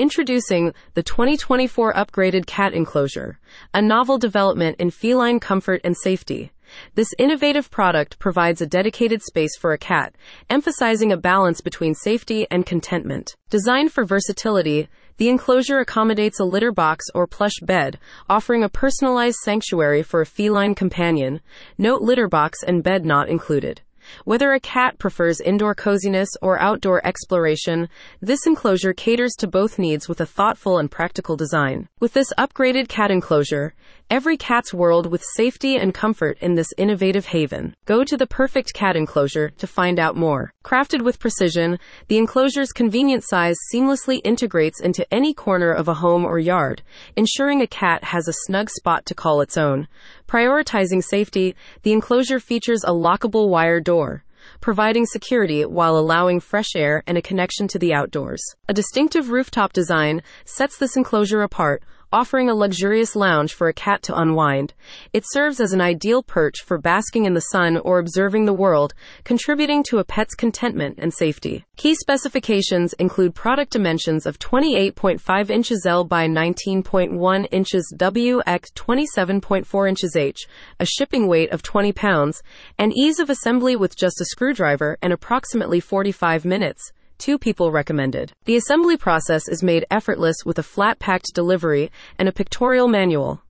Introducing the 2024 upgraded cat enclosure, a novel development in feline comfort and safety. This innovative product provides a dedicated space for a cat, emphasizing a balance between safety and contentment. Designed for versatility, the enclosure accommodates a litter box or plush bed, offering a personalized sanctuary for a feline companion. Note: litter box and bed not included. Whether a cat prefers indoor coziness or outdoor exploration, this enclosure caters to both needs with a thoughtful and practical design. With this upgraded cat enclosure, every cat's world with safety and comfort in this innovative haven. Go to the Purrfect Cat Enclosure to find out more. Crafted with precision, the enclosure's convenient size seamlessly integrates into any corner of a home or yard, ensuring a cat has a snug spot to call its own. Prioritizing safety, the enclosure features a lockable wire door, providing security while allowing fresh air and a connection to the outdoors. A distinctive rooftop design sets this enclosure apart, offering a luxurious lounge for a cat to unwind. It serves as an ideal perch for basking in the sun or observing the world, contributing to a pet's contentment and safety. Key specifications include product dimensions of 28.5 inches L by 19.1 inches W x 27.4 inches H, a shipping weight of 20 pounds, and ease of assembly with just a screwdriver and approximately 45 minutes. 2 people recommended. The assembly process is made effortless with a flat-packed delivery and a pictorial manual.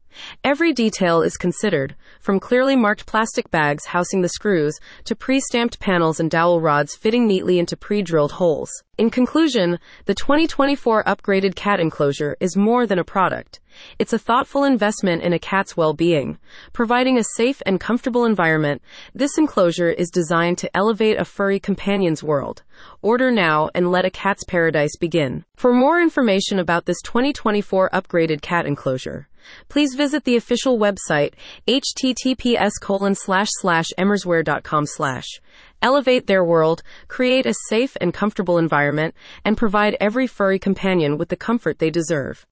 Every detail is considered, from clearly marked plastic bags housing the screws to pre-stamped panels and dowel rods fitting neatly into pre-drilled holes. In conclusion, the 2024 upgraded cat enclosure is more than a product. It's a thoughtful investment in a cat's well-being. Providing a safe and comfortable environment, this enclosure is designed to elevate a furry companion's world. Order now and let a cat's paradise begin. For more information about this 2024 upgraded cat enclosure, please visit the official website, https://emersware.com/. Elevate their world, create a safe and comfortable environment, and provide every furry companion with the comfort they deserve.